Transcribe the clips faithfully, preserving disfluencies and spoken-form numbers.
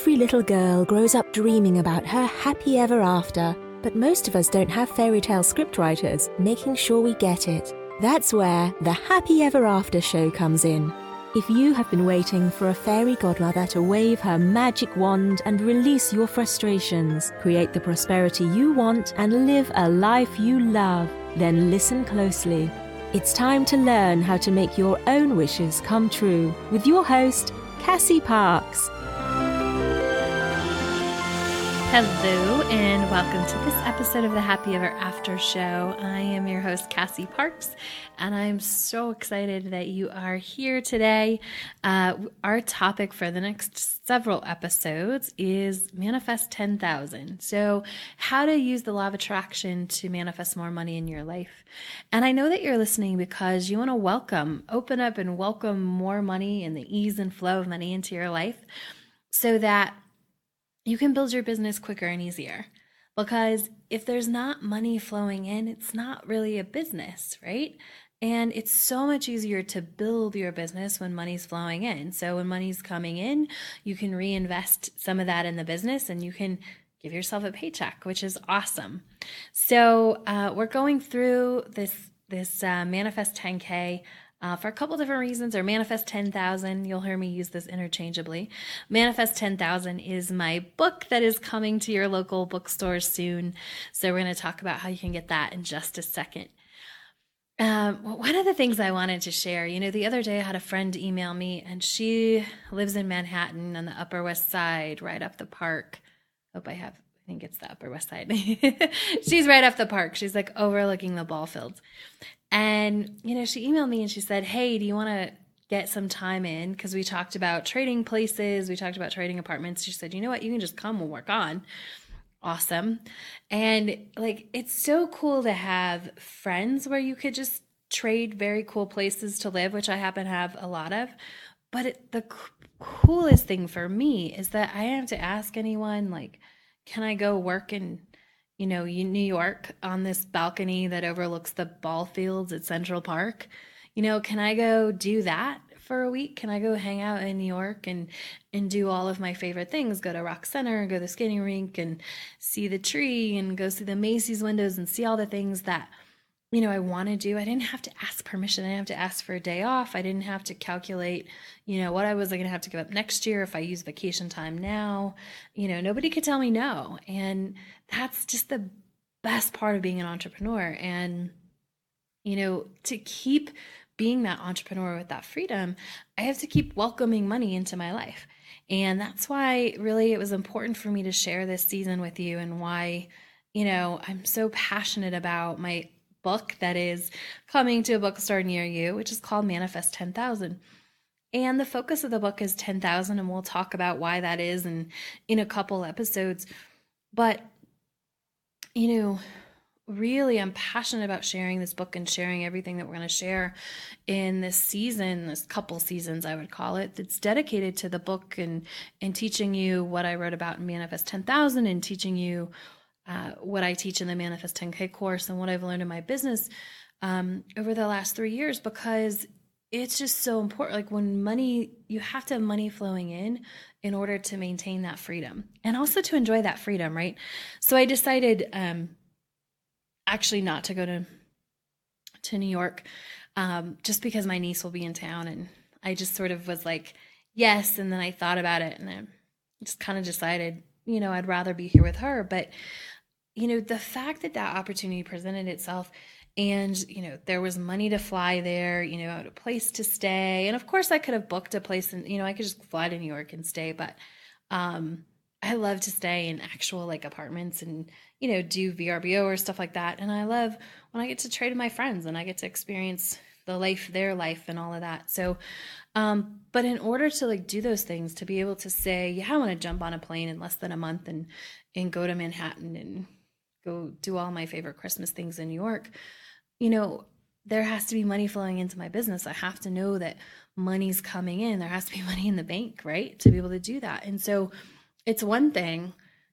Every little girl grows up dreaming about her happy ever after, but most of us don't have fairy tale scriptwriters making sure we get it. That's where the Happy Ever After show comes in. If you have been waiting for a fairy godmother to wave her magic wand and release your frustrations, create the prosperity you want, and live a life you love, then listen closely. It's time to learn how to make your own wishes come true with your host, Cassie Parks. Hello and welcome to this episode of the Happy Ever After Show. I am your host, Cassie Parks, and I'm so excited that you are here today. Uh, our topic for the next several episodes is Manifest ten thousand. So how to use the law of attraction to manifest more money in your life. And I know that you're listening because you want to welcome, open up and welcome more money and the ease and flow of money into your life so that you can build your business quicker and easier, because if there's not money flowing in, it's not really a business, right? And it's so much easier to build your business when money's flowing in. So when money's coming in, you can reinvest some of that in the business and you can give yourself a paycheck, which is awesome. So uh, we're going through this, this uh, Manifest ten K Uh, for a couple different reasons, or Manifest ten thousand. You'll hear me use this interchangeably. Manifest ten thousand is my book that is coming to your local bookstores soon. So we're going to talk about how you can get that in just a second. Um, one of the things I wanted to share, you know, the other day I had a friend email me, and she lives in Manhattan on the Upper West Side, right up the park. Hope I have, I think it's the Upper West Side. She's right up the park. She's like overlooking the ball fields. And, you know, she emailed me and she said, hey, do you want to get some time in? Because we talked about trading places. We talked about trading apartments. She said, you know what? You can just come. We'll work on. Awesome. And, like, it's so cool to have friends where you could just trade very cool places to live, which I happen to have a lot of. But it, the c- coolest thing for me is that I don't have to ask anyone, like, can I go work in, you know, New York on this balcony that overlooks the ball fields at Central Park? You know, can I go do that for a week? Can I go hang out in New York and, and do all of my favorite things? Go to Rock Center and go to the skating rink and see the tree and go see the Macy's windows and see all the things that, you know, I want to do. I didn't have to ask permission. I didn't have to ask for a day off. I didn't have to calculate, you know, what I was going to have to give up next year if I use vacation time now. You know, nobody could tell me no. And that's just the best part of being an entrepreneur. And, you know, to keep being that entrepreneur with that freedom, I have to keep welcoming money into my life. And that's why really it was important for me to share this season with you, and why, you know, I'm so passionate about my book that is coming to a bookstore near you, which is called Manifest ten thousand. And the focus of the book is ten thousand, and we'll talk about why that is in, in a couple episodes. But, you know, really I'm passionate about sharing this book and sharing everything that we're going to share in this season, this couple seasons I would call it, that's dedicated to the book and, and teaching you what I wrote about in Manifest ten thousand, and teaching you Uh, what I teach in the Manifest ten K course and what I've learned in my business um, over the last three years, because it's just so important. Like, when money, you have to have money flowing in in order to maintain that freedom and also to enjoy that freedom, right? So I decided um, actually not to go to, to New York um, just because my niece will be in town, and I just sort of was like, yes. And then I thought about it, and I just kind of decided, you know, I'd rather be here with her. But you know, the fact that that opportunity presented itself, and, you know, there was money to fly there, you know, a place to stay. And of course I could have booked a place, and, you know, I could just fly to New York and stay, but, um, I love to stay in actual, like, apartments and, you know, do V R B O or stuff like that. And I love when I get to trade with my friends and I get to experience the life, their life, and all of that. So, um, but in order to, like, do those things, to be able to say, yeah, I want to jump on a plane in less than a month and, and go to Manhattan and go do all my favorite Christmas things in New York, you know, there has to be money flowing into my business. I have to know that money's coming in. There has to be money in the bank, right, to be able to do that. And so it's one thing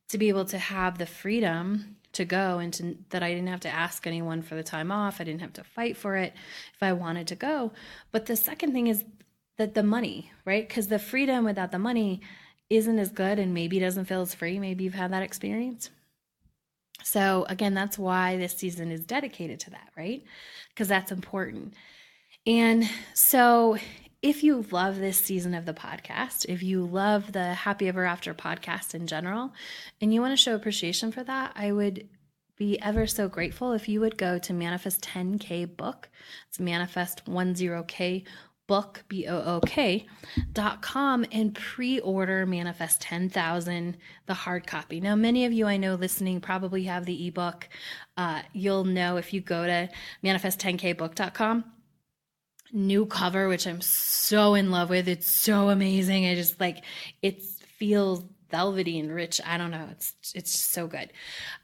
to be able to have the freedom to go, and to, that I didn't have to ask anyone for the time off. I didn't have to fight for it if I wanted to go. But the second thing is that the money, right? Because the freedom without the money isn't as good and maybe doesn't feel as free. Maybe you've had that experience. So again, that's why this season is dedicated to that, right? Because that's important. And so if you love this season of the podcast, if you love the Happy Ever After podcast in general, and you want to show appreciation for that, I would be ever so grateful if you would go to manifest ten k book. It's manifest ten k book dot com and pre-order Manifest ten thousand, the hard copy. Now, many of you I know listening probably have the ebook. Uh, you'll know if you go to manifest ten k book dot com. New cover, which I'm so in love with. It's so amazing. I just like, it feels velvety and rich. I don't know. It's it's so good.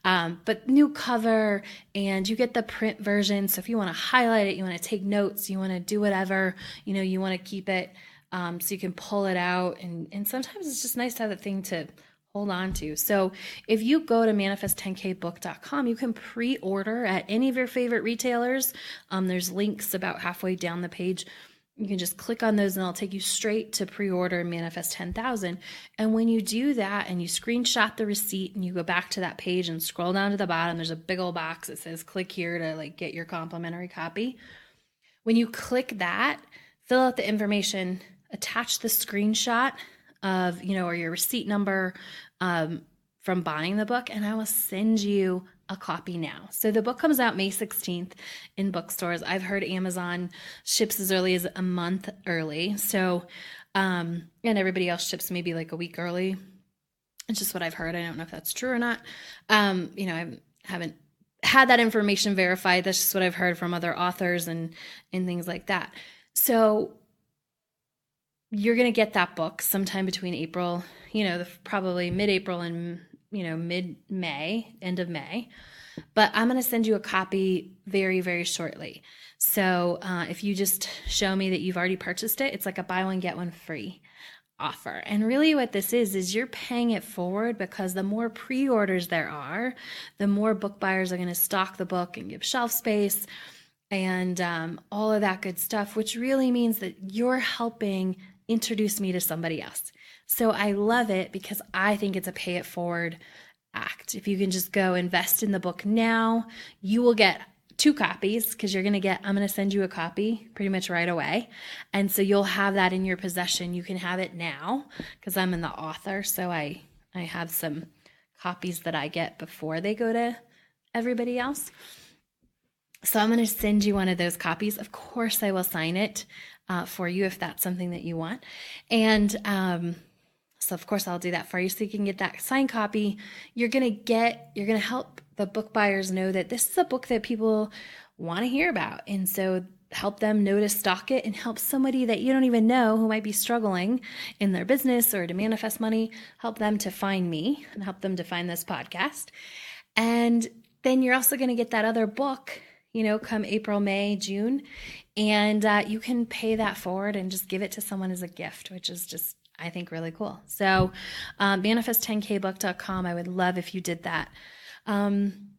Um, but new cover, and you get the print version. So if you want to highlight it, you want to take notes, you want to do whatever, you know, you want to keep it um, so you can pull it out. And, and sometimes it's just nice to have that thing to hold on to. So if you go to manifest ten k book dot com, you can pre-order at any of your favorite retailers. Um, there's links about halfway down the page. You can just click on those and it'll take you straight to pre-order Manifest ten thousand. And when you do that and you screenshot the receipt and you go back to that page and scroll down to the bottom, there's a big old box that says click here to like get your complimentary copy. When you click that, fill out the information, attach the screenshot of, you know, or your receipt number um, from buying the book, and I will send you a copy now. So the book comes out May sixteenth in bookstores. I've heard Amazon ships as early as a month early. So, um, and everybody else ships maybe like a week early. It's just what I've heard. I don't know if that's true or not. Um, you know, I haven't had that information verified. That's just what I've heard from other authors and, and things like that. So you're going to get that book sometime between April, you know, the, probably mid-April and you know, mid-May, end of May, but I'm going to send you a copy very, very shortly. So uh, if you just show me that you've already purchased it, it's like a buy one, get one free offer. And really what this is, is you're paying it forward, because the more pre-orders there are, the more book buyers are going to stock the book and give shelf space and um, all of that good stuff, which really means that you're helping introduce me to somebody else. So I love it because I think it's a pay it forward act. If you can just go invest in the book now, you will get two copies because you're going to get, I'm going to send you a copy pretty much right away. And so you'll have that in your possession. You can have it now because I'm in the author. So I, I have some copies that I get before they go to everybody else. So I'm going to send you one of those copies. Of course, I will sign it uh, for you if that's something that you want. And, um, so of course I'll do that for you so you can get that signed copy. You're going to get, you're going to help the book buyers know that this is a book that people want to hear about. And so help them know to stock it and help somebody that you don't even know who might be struggling in their business or to manifest money, help them to find me and help them to find this podcast. And then you're also going to get that other book, you know, come April, May, June, and uh, you can pay that forward and just give it to someone as a gift, which is just, I think, really cool. So um, manifest ten k book dot com, I would love if you did that. Um,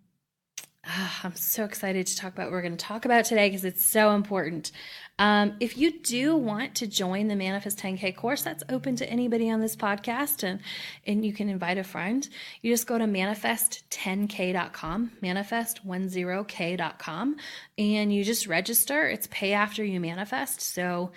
oh, I'm so excited to talk about what we're going to talk about today because it's so important. Um, if you do want to join the Manifest ten K course, that's open to anybody on this podcast, and, and you can invite a friend. You just go to manifest ten k dot com, manifest ten k dot com, and you just register. It's pay after you manifest. So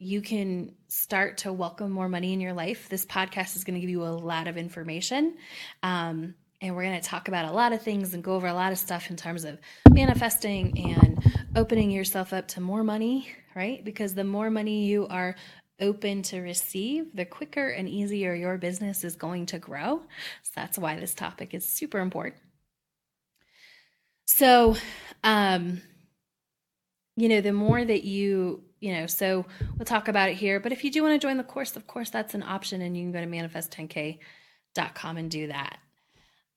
you can start to welcome more money in your life. This podcast is going to give you a lot of information. Um, and we're going to talk about a lot of things and go over a lot of stuff in terms of manifesting and opening yourself up to more money, right? Because the more money you are open to receive, the quicker and easier your business is going to grow. So that's why this topic is super important. So, um, you know, the more that you You know, so we'll talk about it here. But if you do want to join the course, of course, that's an option. And you can go to manifest ten k dot com and do that.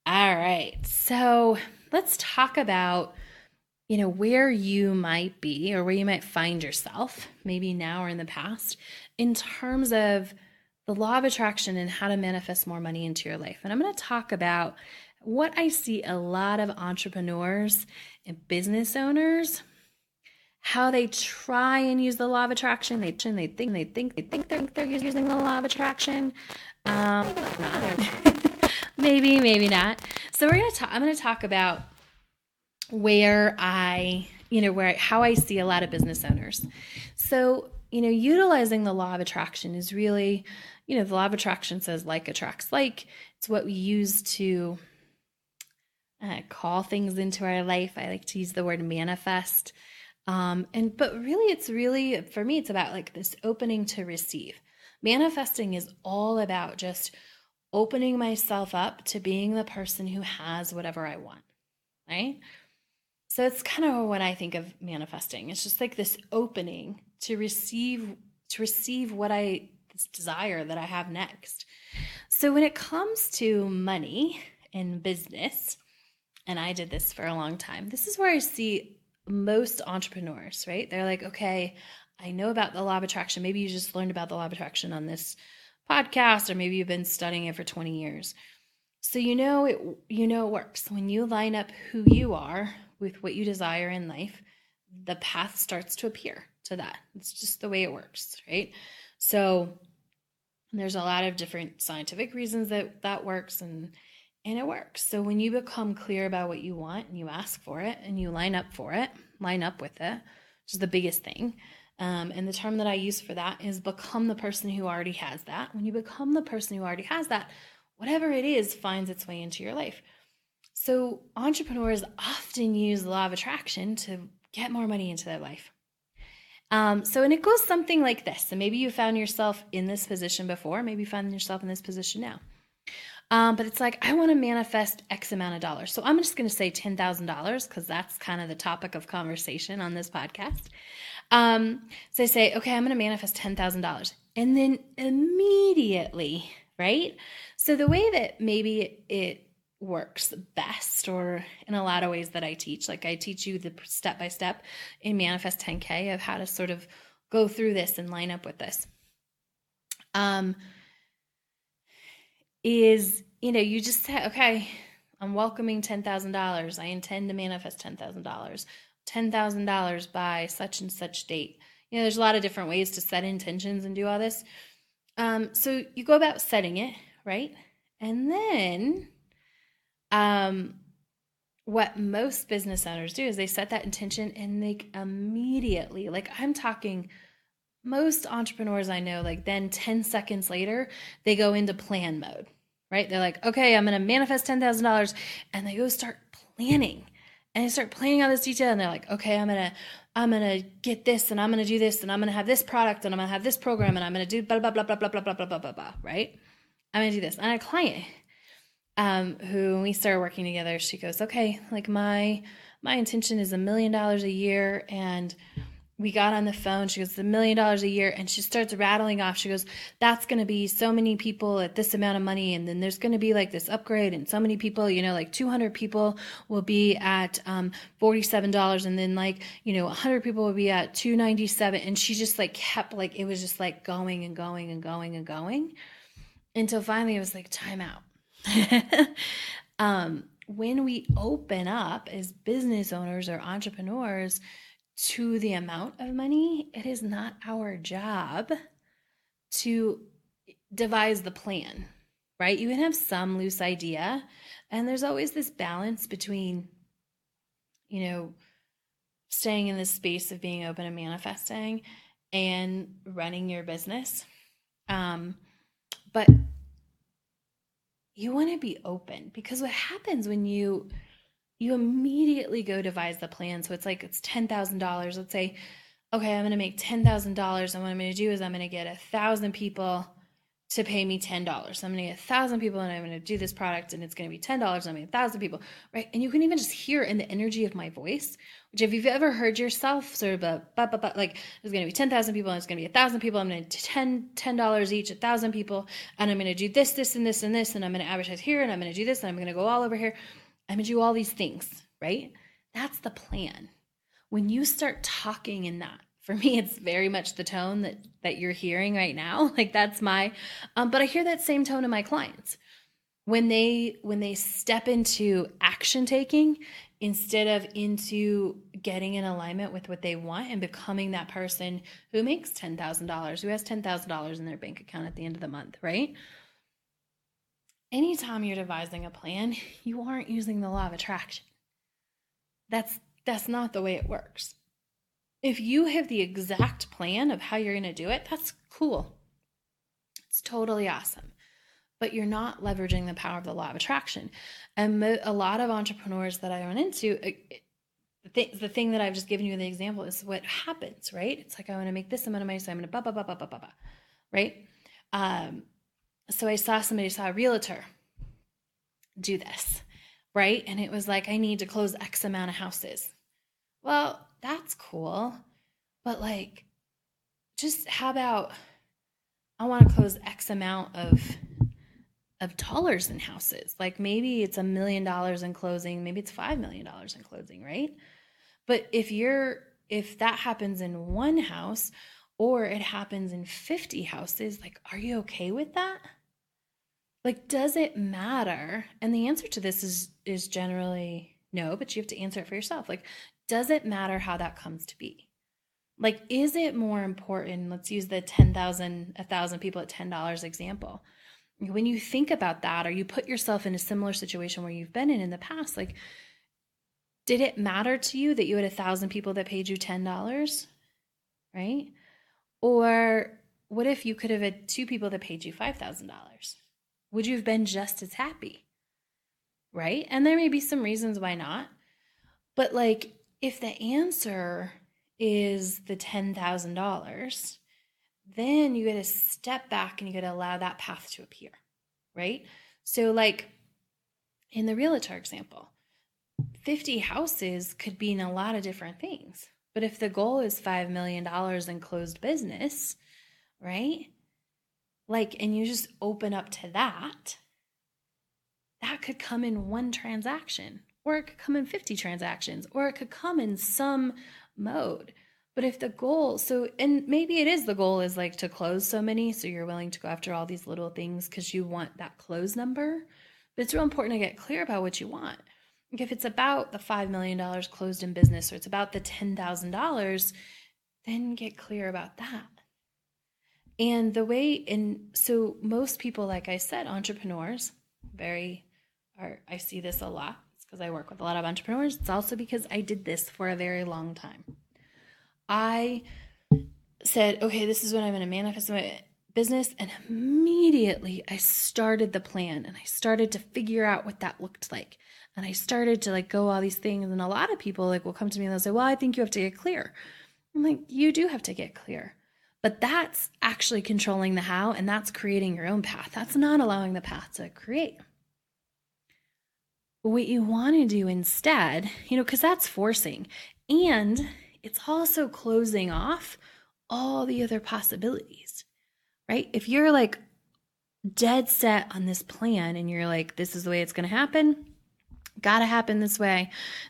All right. So let's talk about, you know, where you might be or where you might find yourself, maybe now or in the past, in terms of the law of attraction and how to manifest more money into your life. And I'm going to talk about what I see a lot of entrepreneurs and business owners how they try and use the law of attraction. They they think they think they think they're, they're using the law of attraction. Um, maybe, maybe not. So we're gonna talk. I'm gonna talk about where I, you know, where I, how I see a lot of business owners. So, you know, utilizing the law of attraction is really, you know, the law of attraction says like attracts like. It's what we use to uh, call things into our life. I like to use the word manifest. Um, and but really, it's really, for me, it's about like this opening to receive. Manifesting is all about just opening myself up to being the person who has whatever I want, right? So it's kind of what I think of manifesting. It's just like this opening to receive, to receive what I this desire that I have next. So when it comes to money and business, and I did this for a long time, this is where I see most entrepreneurs, right? They're like, okay, I know about the law of attraction. Maybe you just learned about the law of attraction on this podcast, or maybe you've been studying it for twenty years. So you know it, you know it works. When you line up who you are with what you desire in life, the path starts to appear to that. It's just the way it works, right? So there's a lot of different scientific reasons that that works, and and it works. So when you become clear about what you want and you ask for it and you line up for it, line up with it, which is the biggest thing. Um, and the term that I use for that is become the person who already has that. When you become the person who already has that, whatever it is finds its way into your life. So entrepreneurs often use the law of attraction to get more money into their life. Um, so, and it goes something like this. So maybe you found yourself in this position before. Maybe you found yourself in this position now. Um, but it's like, I want to manifest X amount of dollars. So I'm just going to say ten thousand dollars because that's kind of the topic of conversation on this podcast. Um, so I say, okay, I'm going to manifest ten thousand dollars. And then immediately, right? So the way that maybe it works best, or in a lot of ways that I teach, like I teach you the step-by-step in Manifest ten K of how to sort of go through this and line up with this. Um. is, you know, you just say, okay, I'm welcoming ten thousand dollars. I intend to manifest ten thousand dollars, ten thousand dollars by such and such date. You know, there's a lot of different ways to set intentions and do all this. Um, so you go about setting it, right? And then um, what most business owners do is they set that intention and they immediately, like I'm talking most entrepreneurs I know, like then ten seconds later, they go into plan mode, right? They're like, okay, I'm going to manifest ten thousand dollars. And they go start planning and they start planning all this detail. And they're like, okay, I'm going to, I'm going to get this and I'm going to do this and I'm going to have this product and I'm going to have this program and I'm going to do blah, blah, blah, blah, blah, blah, blah, blah, blah, blah, blah, right? I'm going to do this. And I had a client um, who when we started working together, she goes, okay, like my, my intention is a million dollars a year. And we got on the phone. She goes, a million dollars a year. And she starts rattling off. She goes, that's going to be so many people at this amount of money. And then there's going to be like this upgrade and so many people, you know, like two hundred people will be at um, forty-seven dollars. And then like, you know, one hundred people will be at two ninety-seven. And she just like kept like, it was just like going and going and going and going until finally it was like, time out. um, when we open up as business owners or entrepreneurs to the amount of money, it is not our job to devise the plan, right? You can have some loose idea, and there's always this balance between, you know, staying in this space of being open and manifesting and running your business. Um, but you want to be open, because what happens when you you immediately go devise the plan. So it's like, it's ten thousand dollars. Let's say, okay, I'm going to make ten thousand dollars. And what I'm going to do is I'm going to get a thousand people to pay me ten dollars. So I'm going to get a thousand people and I'm going to do this product and it's going to be ten dollars. And I'm going to get a thousand people, right? And you can even just hear in the energy of my voice, which if you've ever heard yourself sort of a, but, but, but, like there's going to be ten thousand people and it's going to be a thousand people. I'm going to ten, ten dollars each, a thousand people. And I'm going to do this, this, and this, and this. And I'm going to advertise here and I'm going to do this. And I'm going to go all over here. I'm going to do all these things, right? That's the plan. When you start talking in that, for me, it's very much the tone that, that you're hearing right now. Like that's my, um, but I hear that same tone in my clients. When they, when they step into action taking, instead of into getting in alignment with what they want and becoming that person who makes ten thousand dollars, who has ten thousand dollars in their bank account at the end of the month, right? Anytime you're devising a plan, you aren't using the law of attraction. That's that's not the way it works. If you have the exact plan of how you're going to do it, that's cool. It's totally awesome. But you're not leveraging the power of the law of attraction. And mo- a lot of entrepreneurs that I run into, it, it, th- the thing that I've just given you the example is what happens, right? It's like, I want to make this amount of money, so I'm going to blah, blah, blah, blah, blah, blah, blah, right? Um, so I saw somebody, saw a realtor do this, right? And it was like, I need to close X amount of houses. Well, that's cool. But like, just how about, I want to close X amount of of dollars in houses. Like maybe it's a million dollars in closing, maybe it's five million dollars in closing, right? But if you're, if that happens in one house or it happens in fifty houses, like, are you okay with that? Like, does it matter? And the answer to this is, is generally no, but you have to answer it for yourself. Like, does it matter how that comes to be? Like, is it more important? Let's use the ten thousand, one thousand people at ten dollars example. When you think about that, or you put yourself in a similar situation where you've been in in the past, like, did it matter to you that you had a thousand people that paid you ten dollars, right? Or what if you could have had two people that paid you five thousand dollars? Would you have been just as happy, right? And there may be some reasons why not. But like, if the answer is the ten thousand dollars, then you got to step back and you got to allow that path to appear, right? So like in the realtor example, fifty houses could mean a lot of different things. But if the goal is five million dollars in closed business, right? Like, and you just open up to that, that could come in one transaction, or it could come in fifty transactions, or it could come in some mode. But if the goal, so, and maybe it is the goal is like to close so many, so you're willing to go after all these little things because you want that close number. But it's real important to get clear about what you want. Like if it's about the five million dollars closed in business, or it's about the ten thousand dollars, then get clear about that. And the way, and so most people, like I said, entrepreneurs, very, are, I see this a lot. It's because I work with a lot of entrepreneurs. It's also because I did this for a very long time. I said, okay, this is what I'm going to manifest in my business. And immediately I started the plan and I started to figure out what that looked like. And I started to like go all these things. And a lot of people like will come to me and they'll say, well, I think you have to get clear. I'm like, you do have to get clear. But that's actually controlling the how, and that's creating your own path. That's not allowing the path to create. What you want to do instead, you know, because that's forcing. And it's also closing off all the other possibilities, right? If you're like dead set on this plan and you're like, this is the way it's going to happen, got to happen this way,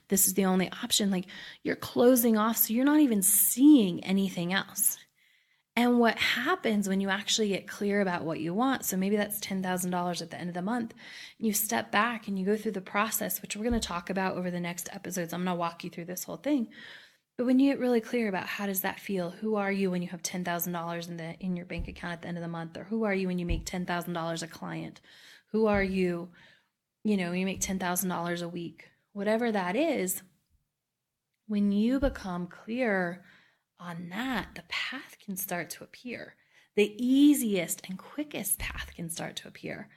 this is the only option, like you're closing off so you're not even seeing anything else. And what happens when you actually get clear about what you want, so maybe that's ten thousand dollars at the end of the month, you step back and you go through the process, which we're going to talk about over the next episodes. I'm going to walk you through this whole thing. But when you get really clear about how does that feel, who are you when you have ten thousand dollars in the in your bank account at the end of the month, or who are you when you make ten thousand dollars a client, who are you, you know, when you make ten thousand dollars a week, whatever that is, when you become clear on that, the path can start to appear. The easiest and quickest path can start to appear,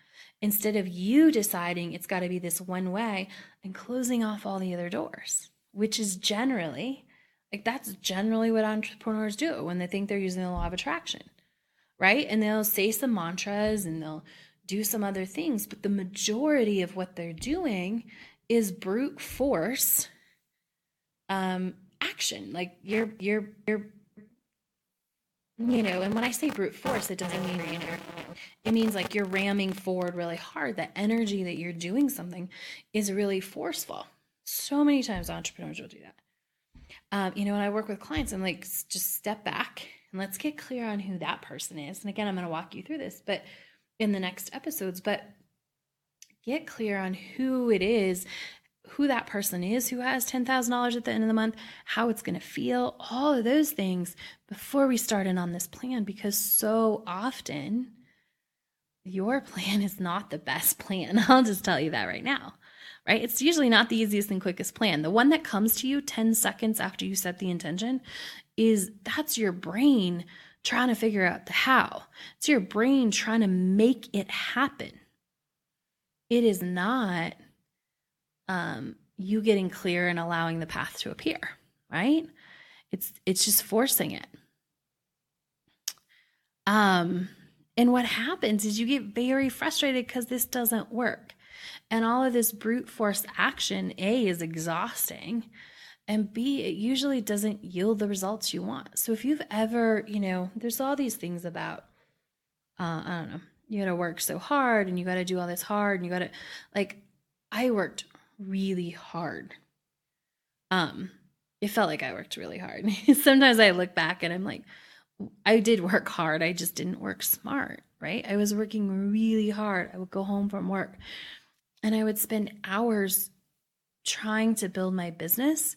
instead of you deciding it's got to be this one way and closing off all the other doors, which is generally... Like that's generally what entrepreneurs do when they think they're using the law of attraction, right? And they'll say some mantras and they'll do some other things, but the majority of what they're doing is brute force um, action. Like you're, you're, you're, you know, and when I say brute force, it doesn't mean, you know, it means like you're ramming forward really hard. The energy that you're doing something is really forceful. So many times entrepreneurs will do that. Um, you know, when I work with clients, I'm like, just step back and let's get clear on who that person is. And again, I'm going to walk you through this, but in the next episodes, but get clear on who it is, who that person is who has ten thousand dollars at the end of the month, how it's going to feel, all of those things before we start in on this plan, because so often your plan is not the best plan. I'll just tell you that right now, right? It's usually not the easiest and quickest plan. The one that comes to you ten seconds after you set the intention is that's your brain trying to figure out the how. It's your brain trying to make it happen. It is not um, you getting clear and allowing the path to appear, right? It's it's just forcing it. Um, and what happens is you get very frustrated because this doesn't work. And all of this brute force action, A, is exhausting, and B, it usually doesn't yield the results you want. So if you've ever, you know, there's all these things about, uh, I don't know, you got to work so hard and you got to do all this hard and you got to, like, I worked really hard. Um, it felt like I worked really hard. Sometimes I look back and I'm like, I did work hard. I just didn't work smart, right? I was working really hard. I would go home from work and I would spend hours trying to build my business.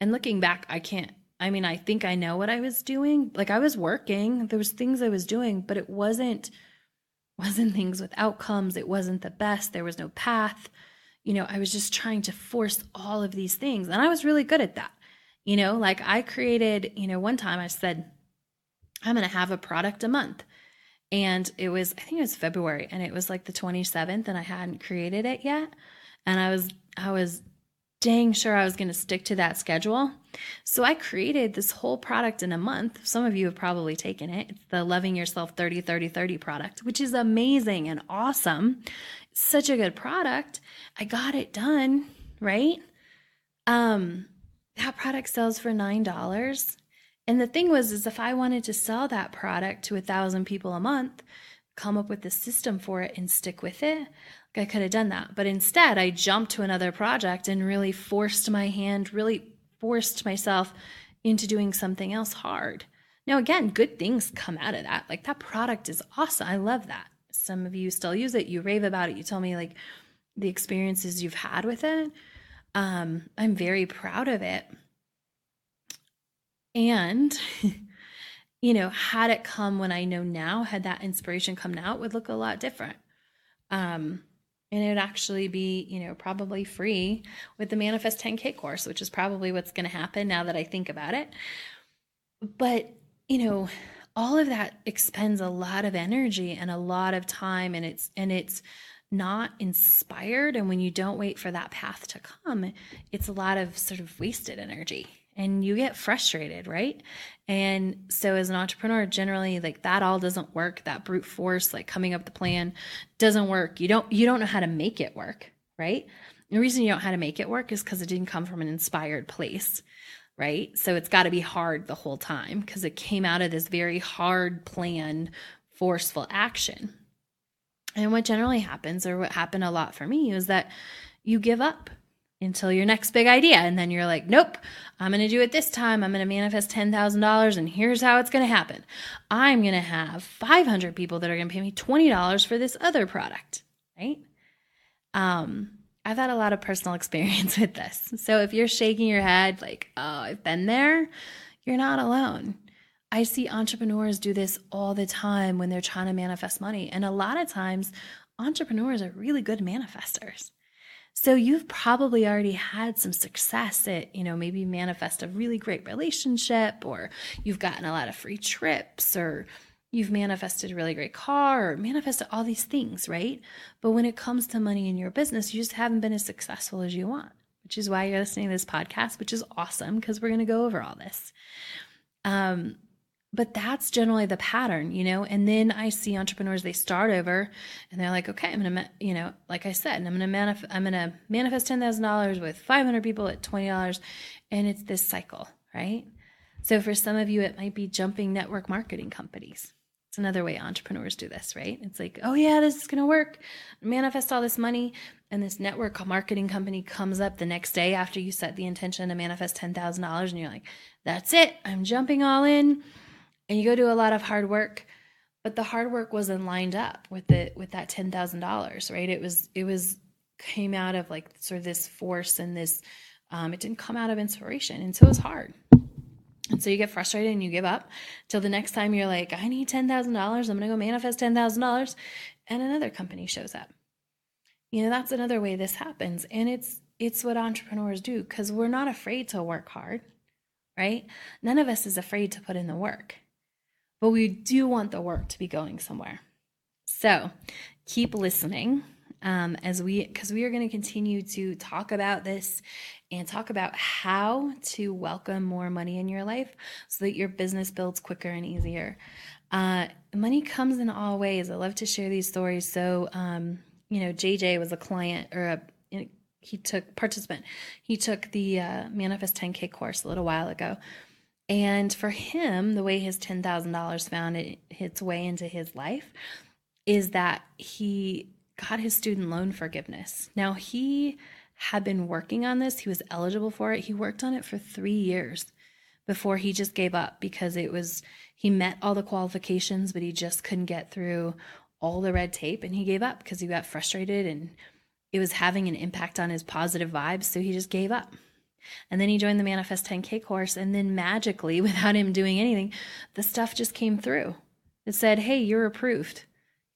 And looking back, I can't, I mean, I think I know what I was doing. Like, I was working, there was things I was doing, but it wasn't, wasn't things with outcomes. It wasn't the best. There was no path. You know, I was just trying to force all of these things. And I was really good at that. You know, like I created, you know, one time I said, I'm going to have a product a month. And it was, I think it was February, and it was like the twenty-seventh, and I hadn't created it yet. And I was, I was dang sure I was going to stick to that schedule. So I created this whole product in a month. Some of you have probably taken it. It's the Loving Yourself thirty thirty thirty product, which is amazing and awesome. It's such a good product. I got it done, right? Um, that product sells for nine dollars. And the thing was, is if I wanted to sell that product to a thousand people a month, come up with the system for it and stick with it, I could have done that. But instead, I jumped to another project and really forced my hand, really forced myself into doing something else hard. Now, again, good things come out of that. Like, that product is awesome. I love that. Some of you still use it. You rave about it. You tell me, like, the experiences you've had with it. Um, I'm very proud of it. And, you know, had it come when I know now, had that inspiration come now, it would look a lot different. Um, And it would actually be, you know, probably free with the Manifest ten K course, which is probably what's going to happen now that I think about it. But, you know, all of that expends a lot of energy and a lot of time, and it's, and it's not inspired. And when you don't wait for that path to come, it's a lot of sort of wasted energy, and you get frustrated, right? And so as an entrepreneur, generally, like, that all doesn't work. That brute force, like coming up with the plan, doesn't work. You don't you don't know how to make it work, right? The reason you don't know how to make it work is because it didn't come from an inspired place, right? So it's got to be hard the whole time because it came out of this very hard, planned, forceful action. And what generally happens, or what happened a lot for me, is that you give up until your next big idea. And then you're like, nope, I'm going to do it this time. I'm going to manifest ten thousand dollars, and here's how it's going to happen. I'm going to have five hundred people that are going to pay me twenty dollars for this other product, right? Um, I've had a lot of personal experience with this. So if you're shaking your head like, oh, I've been there, you're not alone. I see entrepreneurs do this all the time when they're trying to manifest money. And a lot of times entrepreneurs are really good manifestors. So you've probably already had some success at, you know, maybe manifest a really great relationship, or you've gotten a lot of free trips, or you've manifested a really great car, or manifested all these things, right? But when it comes to money in your business, you just haven't been as successful as you want, which is why you're listening to this podcast, which is awesome because we're going to go over all this. Um, but that's generally the pattern, you know? And then I see entrepreneurs, they start over and they're like, okay, I'm going to, you know, like I said, I'm going to manif- I'm going to manifest ten thousand dollars with five hundred people at twenty dollars. And it's this cycle, right? So for some of you, it might be jumping network marketing companies. It's another way entrepreneurs do this, right? It's like, oh yeah, this is going to work. Manifest all this money. And this network marketing company comes up the next day after you set the intention to manifest ten thousand dollars. And you're like, that's it. I'm jumping all in. And you go do a lot of hard work, but the hard work wasn't lined up with it, with that ten thousand dollars, right? It was, it was came out of like sort of this force and this, um, it didn't come out of inspiration. And so it was hard. And so you get frustrated and you give up till the next time you're like, I need ten thousand dollars. I'm going to go manifest ten thousand dollars. And another company shows up. You know, that's another way this happens. And it's, it's what entrepreneurs do, because we're not afraid to work hard, right? None of us is afraid to put in the work, but we do want the work to be going somewhere. So keep listening um, as we, because we are going to continue to talk about this and talk about how to welcome more money in your life so that your business builds quicker and easier. Uh, money comes in all ways. I love to share these stories. So, um, you know, J J was a client or a, he took participant. He took the uh, Manifest ten K course a little while ago. And for him, the way his ten thousand dollars found it, its way into his life is that he got his student loan forgiveness. Now, he had been working on this. He was eligible for it. He worked on it for three years before he just gave up, because it was, he met all the qualifications, but he just couldn't get through all the red tape. And he gave up because he got frustrated and it was having an impact on his positive vibes, so he just gave up. And then he joined the Manifest ten K course, and then magically, without him doing anything, the stuff just came through. It said, hey, you're approved.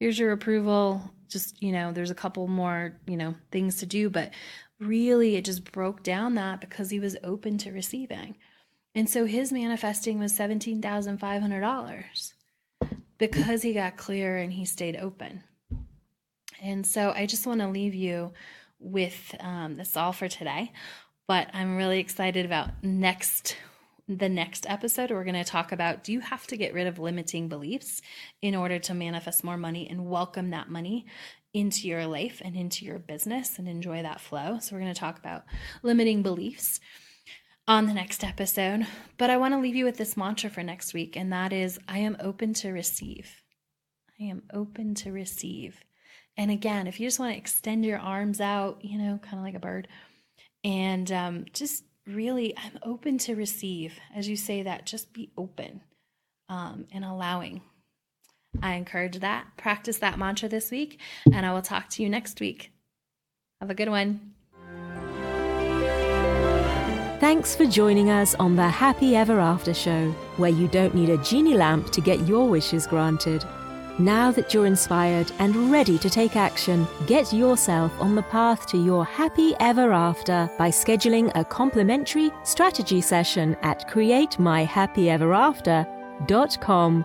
Here's your approval. Just, you know, there's a couple more, you know, things to do, but really it just broke down that because he was open to receiving. And so his manifesting was seventeen thousand five hundred dollars because he got clear and he stayed open. And so I just want to leave you with um, that's all for today. But I'm really excited about next the next episode. We're going to talk about, do you have to get rid of limiting beliefs in order to manifest more money and welcome that money into your life and into your business and enjoy that flow? So we're going to talk about limiting beliefs on the next episode. But I want to leave you with this mantra for next week, and that is, I am open to receive. I am open to receive. And again, if you just want to extend your arms out, you know, kind of like a bird, and um, just really, I'm open to receive. As you say that, just be open um, and allowing. I encourage that. Practice that mantra this week, and I will talk to you next week. Have a good one. Thanks for joining us on the Happy Ever After show, where you don't need a genie lamp to get your wishes granted. Now that you're inspired and ready to take action, get yourself on the path to your happy ever after by scheduling a complimentary strategy session at create my happy ever after dot com